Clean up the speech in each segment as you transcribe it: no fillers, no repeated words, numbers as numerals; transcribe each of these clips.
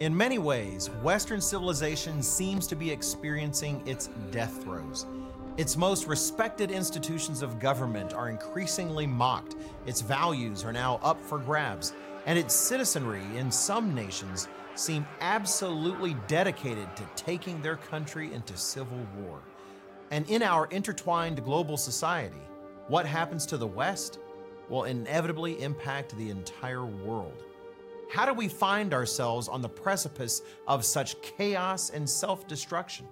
In many ways, Western civilization seems to be experiencing its death throes. Its most respected institutions of government are increasingly mocked, its values are now up for grabs, and its citizenry in some nations seem absolutely dedicated to taking their country into civil war. And in our intertwined global society, what happens to the West will inevitably impact the entire world. How do we find ourselves on the precipice of such chaos and self-destruction?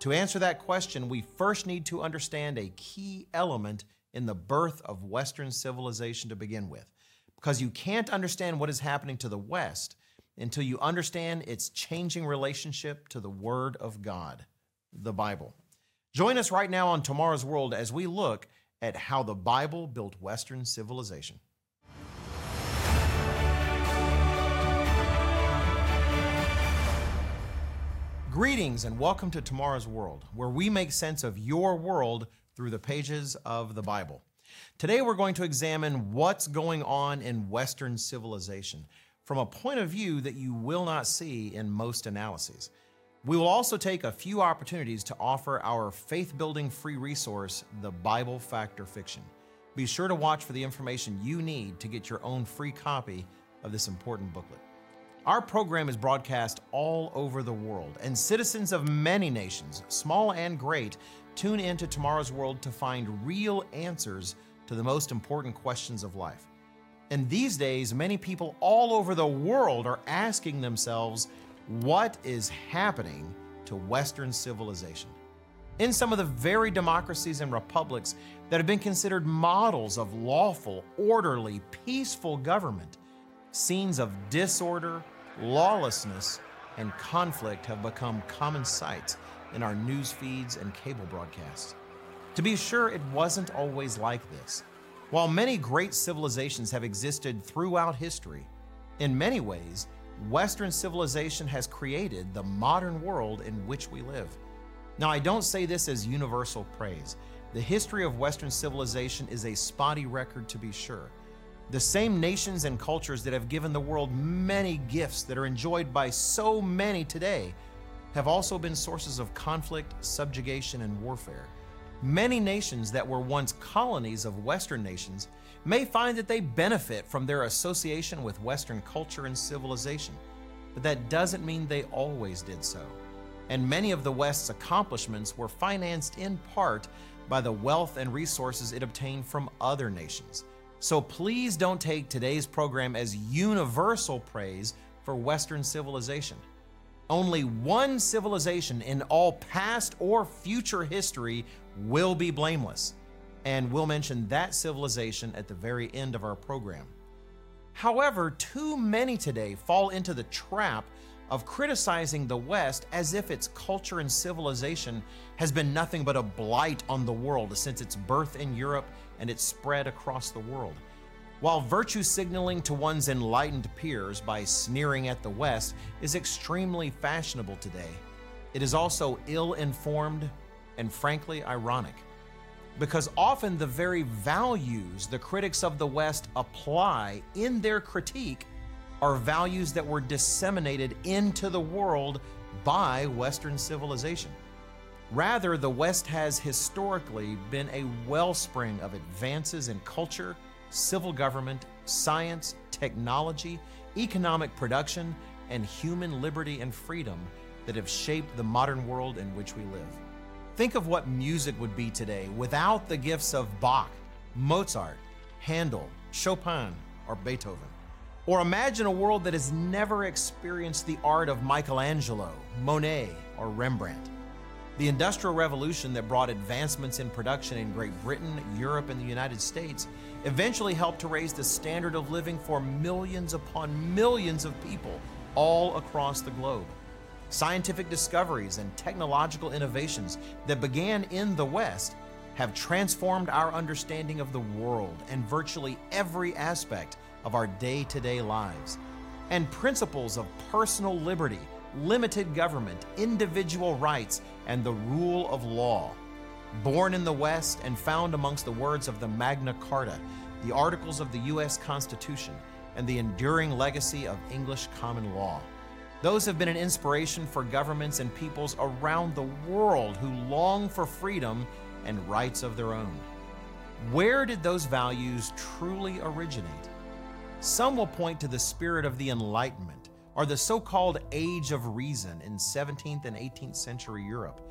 To answer that question, we first need to understand a key element in the birth of Western civilization to begin with, because you can't understand what is happening to the West until you understand its changing relationship to the Word of God, the Bible. Join us right now on Tomorrow's World as we look at how the Bible built Western civilization. Greetings and welcome to Tomorrow's World, where we make sense of your world through the pages of the Bible. Today we're going to examine what's going on in Western civilization from a point of view that you will not see in most analyses. We will also take a few opportunities to offer our faith-building free resource, The Bible Fact or Fiction. Be sure to watch for the information you need to get your own free copy of this important booklet. Our program is broadcast all over the world, and citizens of many nations, small and great, tune into Tomorrow's World to find real answers to the most important questions of life. And these days, many people all over the world are asking themselves, what is happening to Western civilization? In some of the very democracies and republics that have been considered models of lawful, orderly, peaceful government, scenes of disorder, lawlessness, and conflict have become common sights in our news feeds and cable broadcasts. To be sure, it wasn't always like this. While many great civilizations have existed throughout history, in many ways, Western civilization has created the modern world in which we live. Now, I don't say this as universal praise. The history of Western civilization is a spotty record, to be sure. The same nations and cultures that have given the world many gifts that are enjoyed by so many today have also been sources of conflict, subjugation, and warfare. Many nations that were once colonies of Western nations may find that they benefit from their association with Western culture and civilization, but that doesn't mean they always did so. And many of the West's accomplishments were financed in part by the wealth and resources it obtained from other nations. So please don't take today's program as universal praise for Western civilization. Only one civilization in all past or future history will be blameless, and we'll mention that civilization at the very end of our program. However, too many today fall into the trap of criticizing the West as if its culture and civilization has been nothing but a blight on the world since its birth in Europe and its spread across the world. While virtue signaling to one's enlightened peers by sneering at the West is extremely fashionable today, it is also ill-informed and frankly ironic, because often the very values the critics of the West apply in their critique are values that were disseminated into the world by Western civilization. Rather, the West has historically been a wellspring of advances in culture, civil government, science, technology, economic production, and human liberty and freedom that have shaped the modern world in which we live. Think of what music would be today without the gifts of Bach, Mozart, Handel, Chopin, or Beethoven. Or imagine a world that has never experienced the art of Michelangelo, Monet, or Rembrandt. The Industrial Revolution that brought advancements in production in Great Britain, Europe, and the United States eventually helped to raise the standard of living for millions upon millions of people all across the globe. Scientific discoveries and technological innovations that began in the West have transformed our understanding of the world and virtually every aspect of our day-to-day lives. And principles of personal liberty, limited government, individual rights, and the rule of law. Born in the West and found amongst the words of the Magna Carta, the articles of the U.S. Constitution, and the enduring legacy of English common law. Those have been an inspiration for governments and peoples around the world who long for freedom and rights of their own. Where did those values truly originate? Some will point to the spirit of the Enlightenment or the so-called Age of Reason in 17th and 18th century Europe.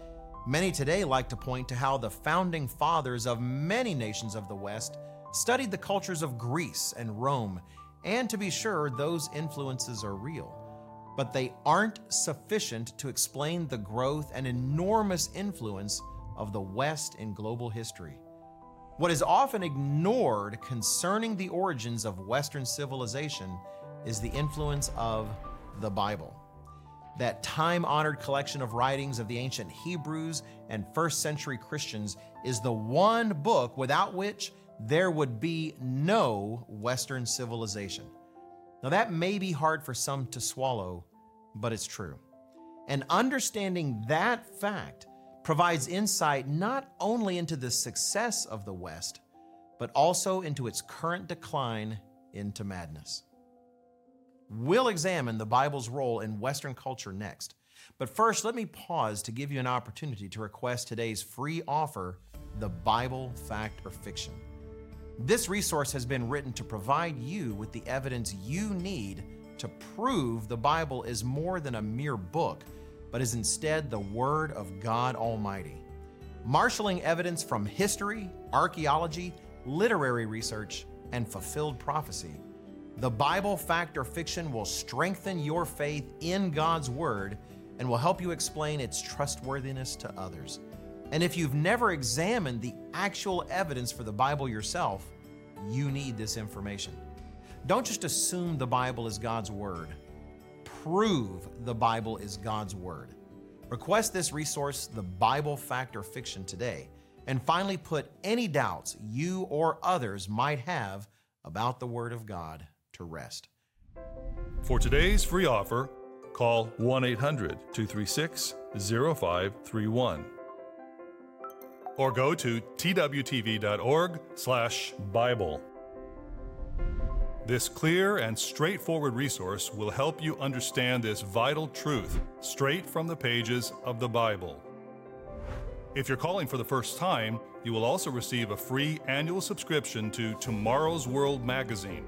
Many today like to point to how the founding fathers of many nations of the West studied the cultures of Greece and Rome, and to be sure, those influences are real. But they aren't sufficient to explain the growth and enormous influence of the West in global history. What is often ignored concerning the origins of Western civilization is the influence of the Bible. That time-honored collection of writings of the ancient Hebrews and first-century Christians is the one book without which there would be no Western civilization. Now, that may be hard for some to swallow, but it's true. And understanding that fact provides insight not only into the success of the West, but also into its current decline into madness. We'll examine the Bible's role in Western culture next. But first, let me pause to give you an opportunity to request today's free offer, The Bible, Fact or Fiction. This resource has been written to provide you with the evidence you need to prove the Bible is more than a mere book, but is instead the Word of God Almighty. Marshaling evidence from history, archaeology, literary research, and fulfilled prophecy, The Bible, Fact or Fiction will strengthen your faith in God's Word and will help you explain its trustworthiness to others. And if you've never examined the actual evidence for the Bible yourself, you need this information. Don't just assume the Bible is God's Word. Prove the Bible is God's Word. Request this resource, The Bible, Fact or Fiction, today. And finally, put any doubts you or others might have about the Word of God to rest. For today's free offer, call 1-800-236-0531. Or go to twtv.org/Bible. This clear and straightforward resource will help you understand this vital truth straight from the pages of the Bible. If you're calling for the first time, you will also receive a free annual subscription to Tomorrow's World magazine,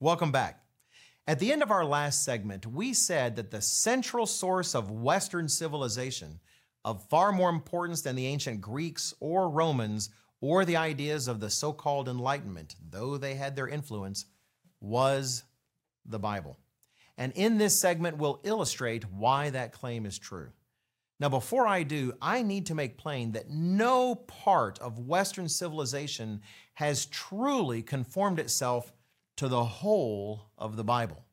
Welcome back. At the end of our last segment, we said that the central source of Western civilization, of far more importance than the ancient Greeks or Romans or the ideas of the so-called Enlightenment, though they had their influence, was the Bible. And in this segment, we'll illustrate why that claim is true. Now, before I do, I need to make plain that no part of Western civilization has truly conformed itself to the whole of the Bible.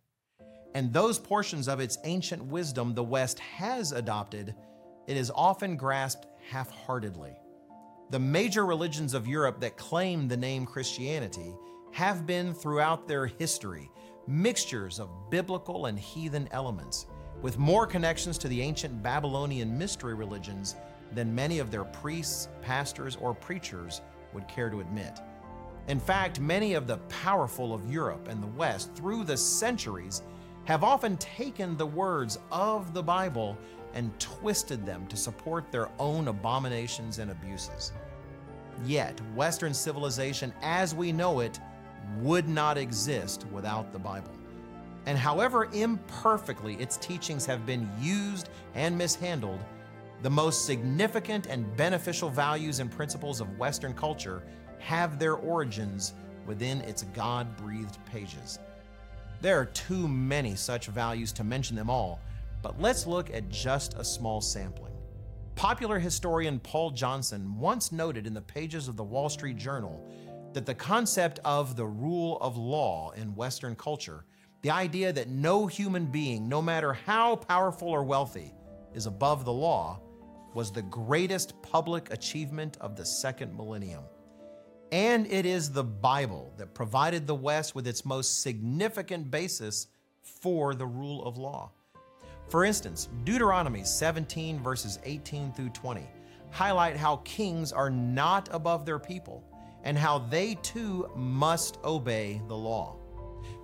And those portions of its ancient wisdom the West has adopted, it is often grasped half-heartedly. The major religions of Europe that claim the name Christianity have been, throughout their history, mixtures of biblical and heathen elements, with more connections to the ancient Babylonian mystery religions than many of their priests, pastors, or preachers would care to admit. In fact, many of the powerful of Europe and the West through the centuries have often taken the words of the Bible and twisted them to support their own abominations and abuses. Yet, Western civilization as we know it would not exist without the Bible. And however imperfectly its teachings have been used and mishandled, the most significant and beneficial values and principles of Western culture have their origins within its God-breathed pages. There are too many such values to mention them all, but let's look at just a small sampling. Popular historian Paul Johnson once noted in the pages of the Wall Street Journal that the concept of the rule of law in Western culture The idea that no human being, no matter how powerful or wealthy, is above the law was the greatest public achievement of the second millennium. And it is the Bible that provided the West with its most significant basis for the rule of law. For instance, Deuteronomy 17 verses 18 through 20 highlight how kings are not above their people and how they too must obey the law.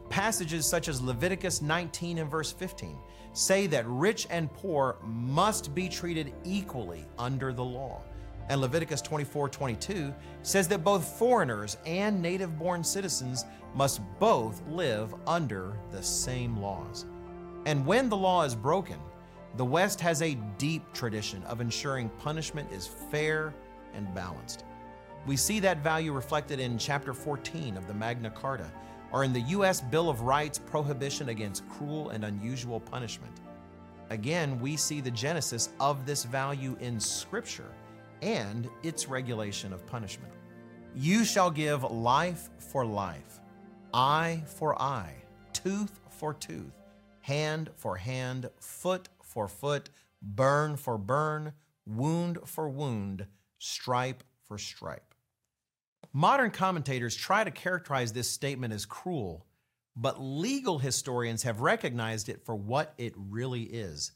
Passages such as Leviticus 19 and verse 15 say that rich and poor must be treated equally under the law. And Leviticus 24:22 says that both foreigners and native-born citizens must both live under the same laws. And when the law is broken, the West has a deep tradition of ensuring punishment is fair and balanced. We see that value reflected in chapter 14 of the Magna Carta, or in the U.S. Bill of Rights' prohibition against cruel and unusual punishment. Again, we see the genesis of this value in Scripture and its regulation of punishment. You shall give life for life, eye for eye, tooth for tooth, hand for hand, foot for foot, burn for burn, wound for wound, stripe for stripe. Modern commentators try to characterize this statement as cruel, but legal historians have recognized it for what it really is,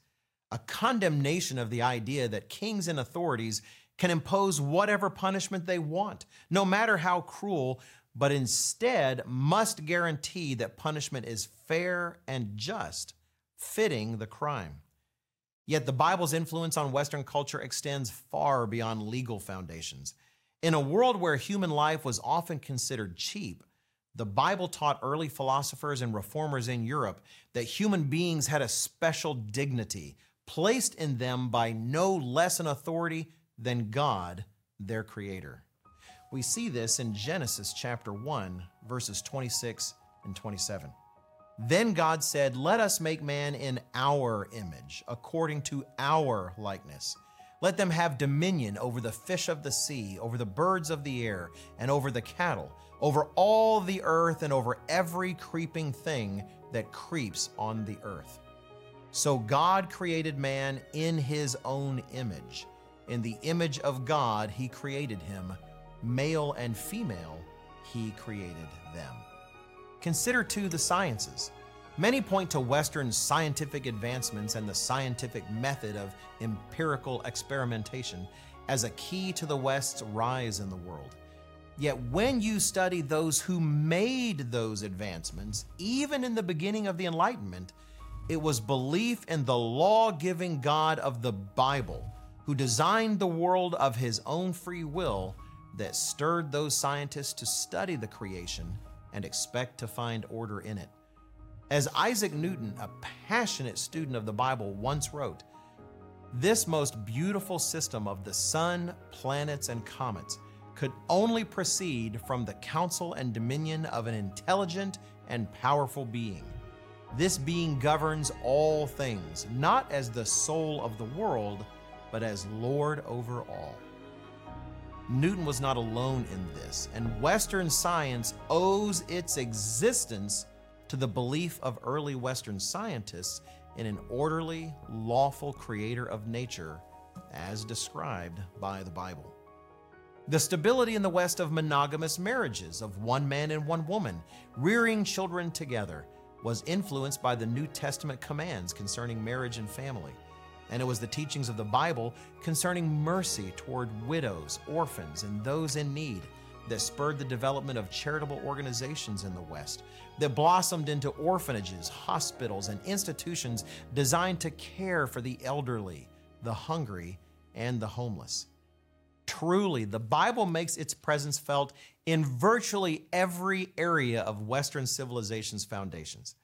a condemnation of the idea that kings and authorities can impose whatever punishment they want, no matter how cruel, but instead must guarantee that punishment is fair and just, fitting the crime. Yet the Bible's influence on Western culture extends far beyond legal foundations. In a world where human life was often considered cheap, the Bible taught early philosophers and reformers in Europe that human beings had a special dignity placed in them by no less an authority than God, their Creator. We see this in Genesis chapter 1, verses 26 and 27. Then God said, "Let us make man in our image, according to our likeness. Let them have dominion over the fish of the sea, over the birds of the air, and over the cattle, over all the earth, and over every creeping thing that creeps on the earth." So God created man in his own image. In the image of God, he created him. Male and female, he created them. Consider, too, the sciences. Many point to Western scientific advancements and the scientific method of empirical experimentation as a key to the West's rise in the world. Yet when you study those who made those advancements, even in the beginning of the Enlightenment, it was belief in the law-giving God of the Bible, who designed the world of his own free will, that stirred those scientists to study the creation and expect to find order in it. As Isaac Newton, a passionate student of the Bible, once wrote, "This most beautiful system of the sun, planets, and comets could only proceed from the counsel and dominion of an intelligent and powerful being. This being governs all things, not as the soul of the world, but as Lord over all." Newton was not alone in this, and Western science owes its existence to the belief of early Western scientists in an orderly, lawful creator of nature, as described by the Bible. The stability in the West of monogamous marriages of one man and one woman, rearing children together, was influenced by the New Testament commands concerning marriage and family, and it was the teachings of the Bible concerning mercy toward widows, orphans, and those in need that spurred the development of charitable organizations in the West, that blossomed into orphanages, hospitals, and institutions designed to care for the elderly, the hungry, and the homeless. Truly, the Bible makes its presence felt in virtually every area of Western civilization's foundations.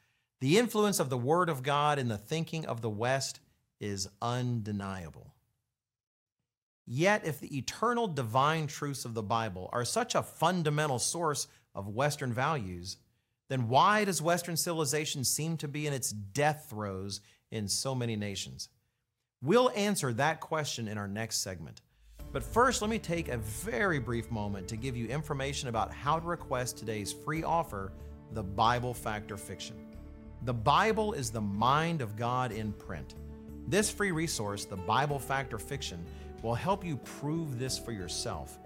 The influence of the Word of God in the thinking of the West is undeniable. Yet, if the eternal divine truths of the Bible are such a fundamental source of Western values, then why does Western civilization seem to be in its death throes in so many nations? We'll answer that question in our next segment. But first, let me take a very brief moment to give you information about how to request today's free offer, The Bible Fact or Fiction. The Bible is the mind of God in print. This free resource, The Bible Fact or Fiction, will help you prove this for yourself.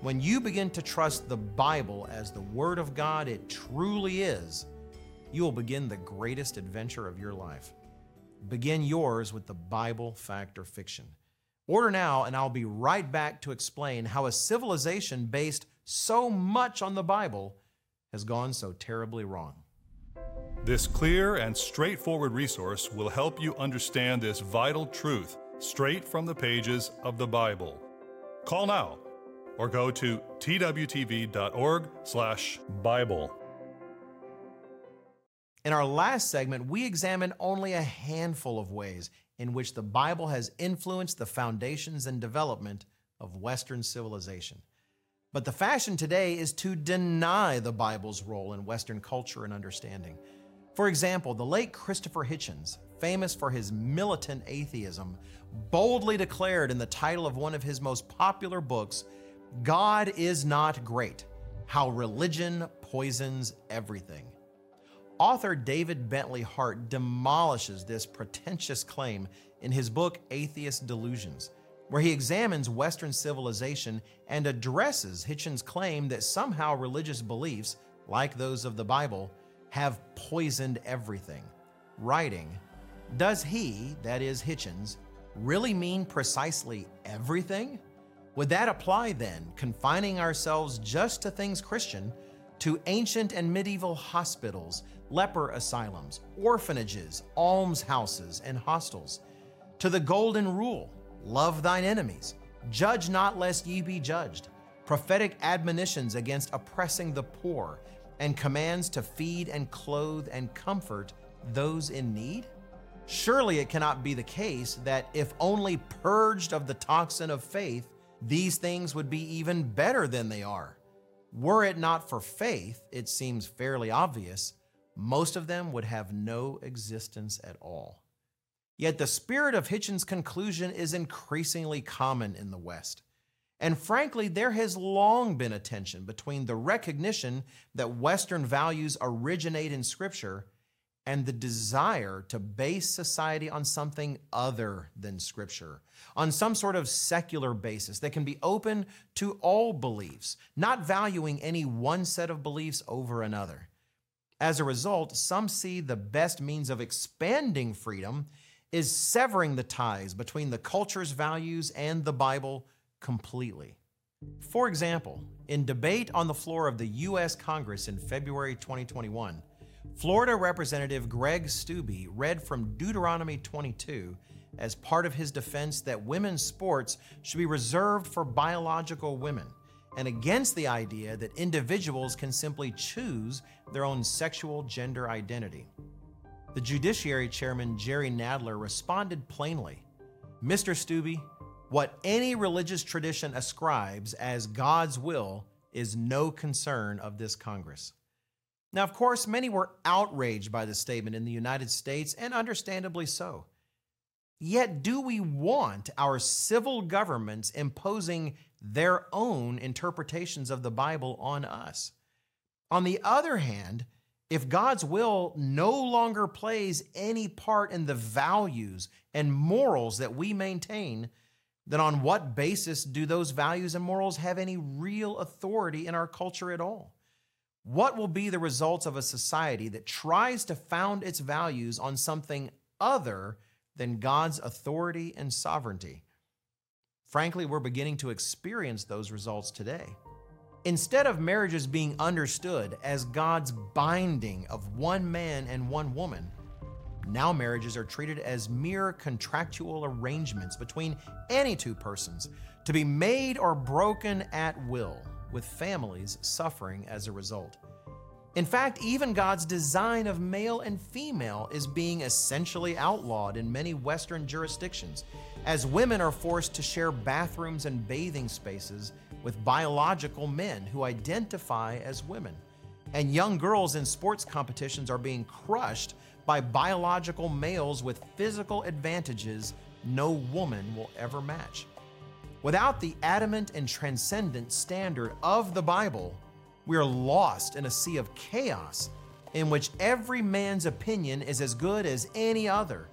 When you begin to trust the Bible as the Word of God it truly is, you will begin the greatest adventure of your life. Begin yours with The Bible Fact or Fiction. Order now, and I'll be right back to explain how a civilization based so much on the Bible has gone so terribly wrong. This clear and straightforward resource will help you understand this vital truth straight from the pages of the Bible. Call now or go to twtv.org/Bible. In our last segment, we examined only a handful of ways in which the Bible has influenced the foundations and development of Western civilization. But the fashion today is to deny the Bible's role in Western culture and understanding. For example, the late Christopher Hitchens, famous for his militant atheism, boldly declared in the title of one of his most popular books, "God is not great, how religion poisons everything." Author David Bentley Hart demolishes this pretentious claim in his book, Atheist Delusions, where he examines Western civilization and addresses Hitchens' claim that somehow religious beliefs, like those of the Bible, have poisoned everything. Writing, does he, that is Hitchens, really mean precisely everything? Would that apply then, confining ourselves just to things Christian, to ancient and medieval hospitals, leper asylums, orphanages, almshouses, and hostels, to the golden rule, love thine enemies, judge not lest ye be judged, prophetic admonitions against oppressing the poor, and commands to feed and clothe and comfort those in need? Surely it cannot be the case that if only purged of the toxin of faith, these things would be even better than they are. Were it not for faith, it seems fairly obvious, most of them would have no existence at all. Yet the spirit of Hitchens' conclusion is increasingly common in the West. And frankly, there has long been a tension between the recognition that Western values originate in Scripture and the desire to base society on something other than Scripture, on some sort of secular basis that can be open to all beliefs, not valuing any one set of beliefs over another. As a result, some see the best means of expanding freedom is severing the ties between the culture's values and the Bible completely. For example, in debate on the floor of the U.S. Congress in February 2021, Florida Representative Greg Steube read from Deuteronomy 22 as part of his defense that women's sports should be reserved for biological women, and against the idea that individuals can simply choose their own sexual gender identity. The Judiciary Chairman Jerry Nadler responded plainly, "Mr. Steube, what any religious tradition ascribes as God's will is no concern of this Congress." Now, of course, many were outraged by the statement in the United States, and understandably so. Yet, do we want our civil governments imposing their own interpretations of the Bible on us? On the other hand, if God's will no longer plays any part in the values and morals that we maintain, then on what basis do those values and morals have any real authority in our culture at all? What will be the results of a society that tries to found its values on something other than God's authority and sovereignty? Frankly, we're beginning to experience those results today. Instead of marriages being understood as God's binding of one man and one woman, now marriages are treated as mere contractual arrangements between any two persons to be made or broken at will, with families suffering as a result. In fact, even God's design of male and female is being essentially outlawed in many Western jurisdictions, as women are forced to share bathrooms and bathing spaces with biological men who identify as women. And young girls in sports competitions are being crushed by biological males with physical advantages no woman will ever match. Without the adamant and transcendent standard of the Bible, we are lost in a sea of chaos in which every man's opinion is as good as any other,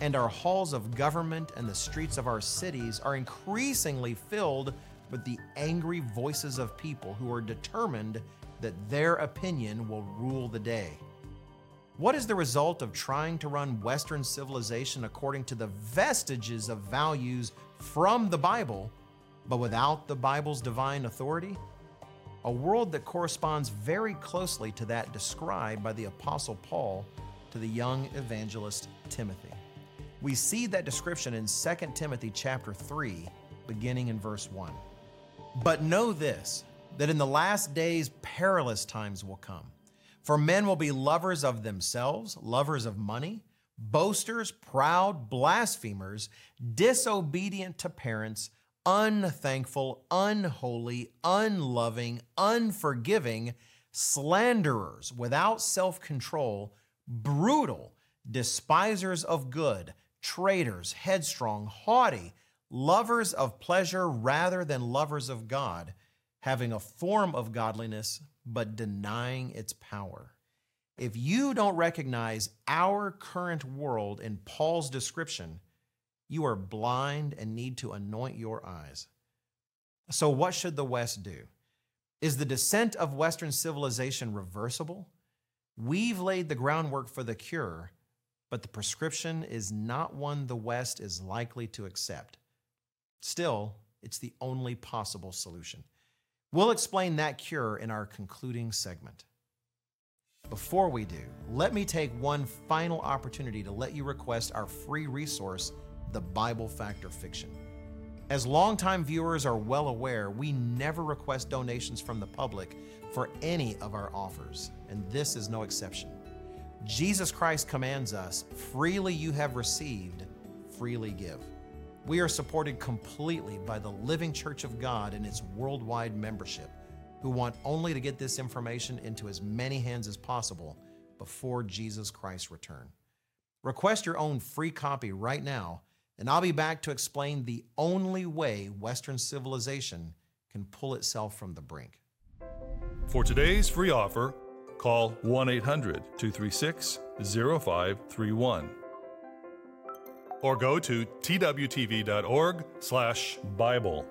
and our halls of government and the streets of our cities are increasingly filled with the angry voices of people who are determined that their opinion will rule the day. What is the result of trying to run Western civilization according to the vestiges of values from the Bible, but without the Bible's divine authority? A world that corresponds very closely to that described by the Apostle Paul to the young evangelist Timothy. We see that description in 2 Timothy chapter 3, beginning in verse 1. But know this, that in the last days perilous times will come. For men will be lovers of themselves, lovers of money, boasters, proud, blasphemers, disobedient to parents, unthankful, unholy, unloving, unforgiving, slanderers, without self-control, brutal, despisers of good, traitors, headstrong, haughty, lovers of pleasure rather than lovers of God, having a form of godliness but denying its power. If you don't recognize our current world in Paul's description, you are blind and need to anoint your eyes. So what should the West do? Is the descent of Western civilization reversible? We've laid the groundwork for the cure, but the prescription is not one the West is likely to accept. Still, it's the only possible solution. We'll explain that cure in our concluding segment. Before we do, let me take one final opportunity to let you request our free resource, The Bible Fact or Fiction. As longtime viewers are well aware, we never request donations from the public for any of our offers, and this is no exception. Jesus Christ commands us, freely you have received, freely give. We are supported completely by the Living Church of God and its worldwide membership, who want only to get this information into as many hands as possible before Jesus Christ's return. Request your own free copy right now, and I'll be back to explain the only way Western civilization can pull itself from the brink. For today's free offer, call 1-800-236-0531. Or go to twtv.org/Bible.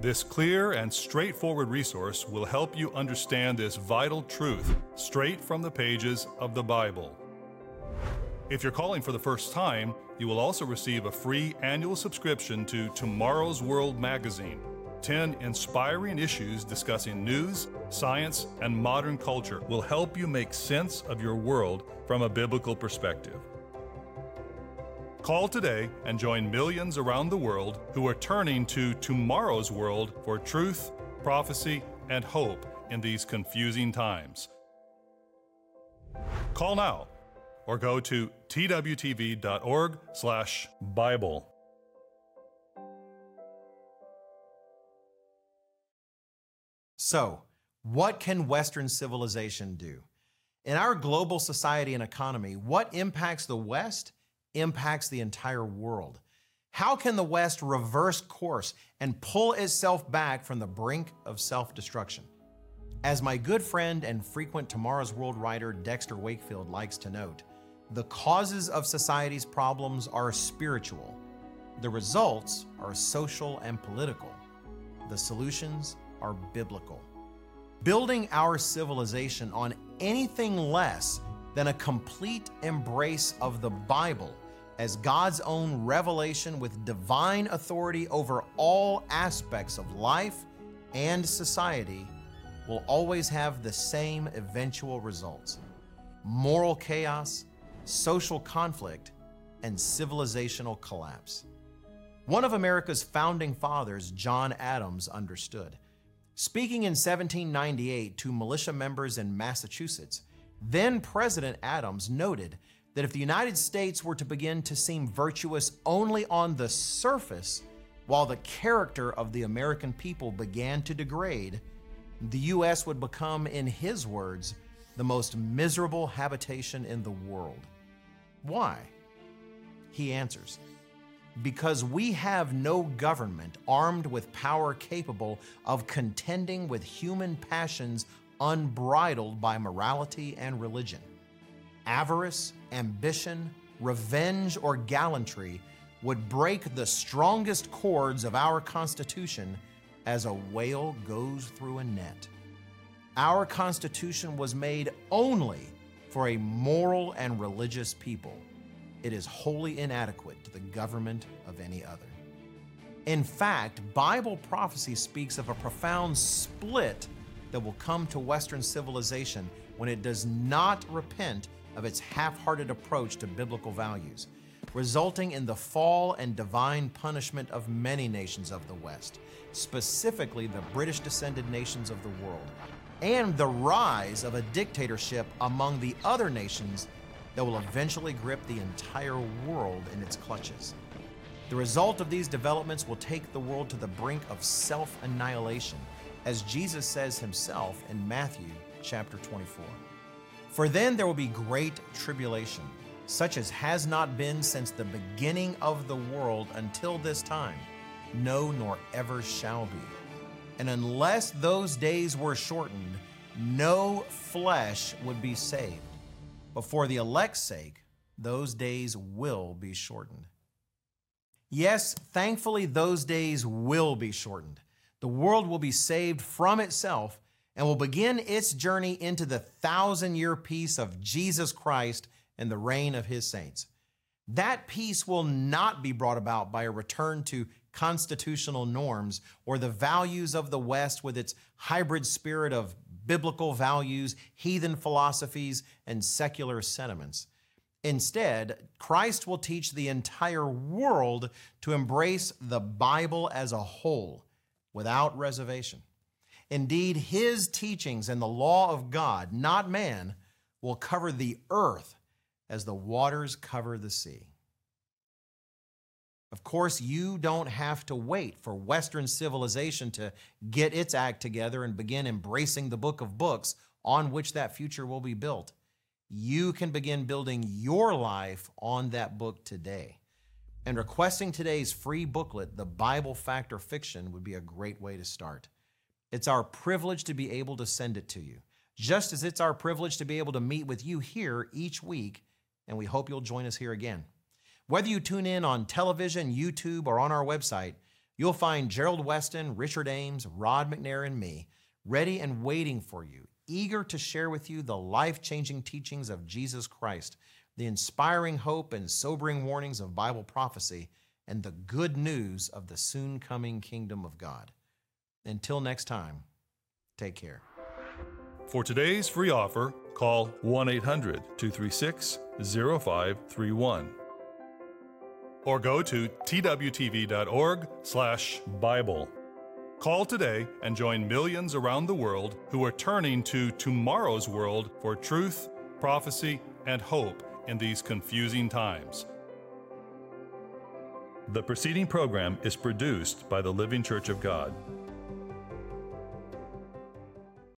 This clear and straightforward resource will help you understand this vital truth straight from the pages of the Bible. If you're calling for the first time, you will also receive a free annual subscription to Tomorrow's World magazine, 10 inspiring issues discussing news, science, and modern culture will help you make sense of your world from a biblical perspective. Call today and join millions around the world who are turning to Tomorrow's World for truth, prophecy, and hope in these confusing times. Call now or go to twtv.org/Bible. So, what can Western civilization do? In our global society and economy, what impacts the West impacts the entire world. How can the West reverse course and pull itself back from the brink of self-destruction? As my good friend and frequent Tomorrow's World writer Dexter Wakefield likes to note, the causes of society's problems are spiritual. The results are social and political. The solutions are biblical. Building our civilization on anything less than a complete embrace of the Bible as God's own revelation with divine authority over all aspects of life and society will always have the same eventual results: moral chaos, social conflict, and civilizational collapse. One of America's founding fathers, John Adams, understood. Speaking in 1798 to militia members in Massachusetts, then President Adams noted that if the United States were to begin to seem virtuous only on the surface, while the character of the American people began to degrade, the U.S. would become, in his words, the most miserable habitation in the world. Why? He answers, because we have no government armed with power capable of contending with human passions unbridled by morality and religion. Avarice, ambition, revenge, or gallantry would break the strongest cords of our Constitution as a whale goes through a net. Our Constitution was made only for a moral and religious people. It is wholly inadequate to the government of any other. In fact, Bible prophecy speaks of a profound split that will come to Western civilization when it does not repent of its half-hearted approach to biblical values, resulting in the fall and divine punishment of many nations of the West, specifically the British-descended nations of the world, and the rise of a dictatorship among the other nations that will eventually grip the entire world in its clutches. The result of these developments will take the world to the brink of self-annihilation, as Jesus says himself in Matthew chapter 24. For then there will be great tribulation, such as has not been since the beginning of the world until this time, no, nor ever shall be. And unless those days were shortened, no flesh would be saved. But for the elect's sake, those days will be shortened. Yes, thankfully, those days will be shortened. The world will be saved from itself and will begin its journey into the 1,000-year peace of Jesus Christ and the reign of his saints. That peace will not be brought about by a return to constitutional norms or the values of the West with its hybrid spirit of biblical values, heathen philosophies, and secular sentiments. Instead, Christ will teach the entire world to embrace the Bible as a whole, without reservation. Indeed, his teachings and the law of God, not man, will cover the earth as the waters cover the sea. Of course, you don't have to wait for Western civilization to get its act together and begin embracing the book of books on which that future will be built. You can begin building your life on that book today. And requesting today's free booklet, The Bible Fact or Fiction, would be a great way to start. It's our privilege to be able to send it to you, just as it's our privilege to be able to meet with you here each week, and we hope you'll join us here again. Whether you tune in on television, YouTube, or on our website, you'll find Gerald Weston, Richard Ames, Rod McNair, and me ready and waiting for you, eager to share with you the life-changing teachings of Jesus Christ, the inspiring hope and sobering warnings of Bible prophecy, and the good news of the soon-coming kingdom of God. Until next time, take care. For today's free offer, call 1-800-236-0531. Or go to twtv.org/Bible. Call today and join millions around the world who are turning to Tomorrow's World for truth, prophecy, and hope in these confusing times. The preceding program is produced by the Living Church of God.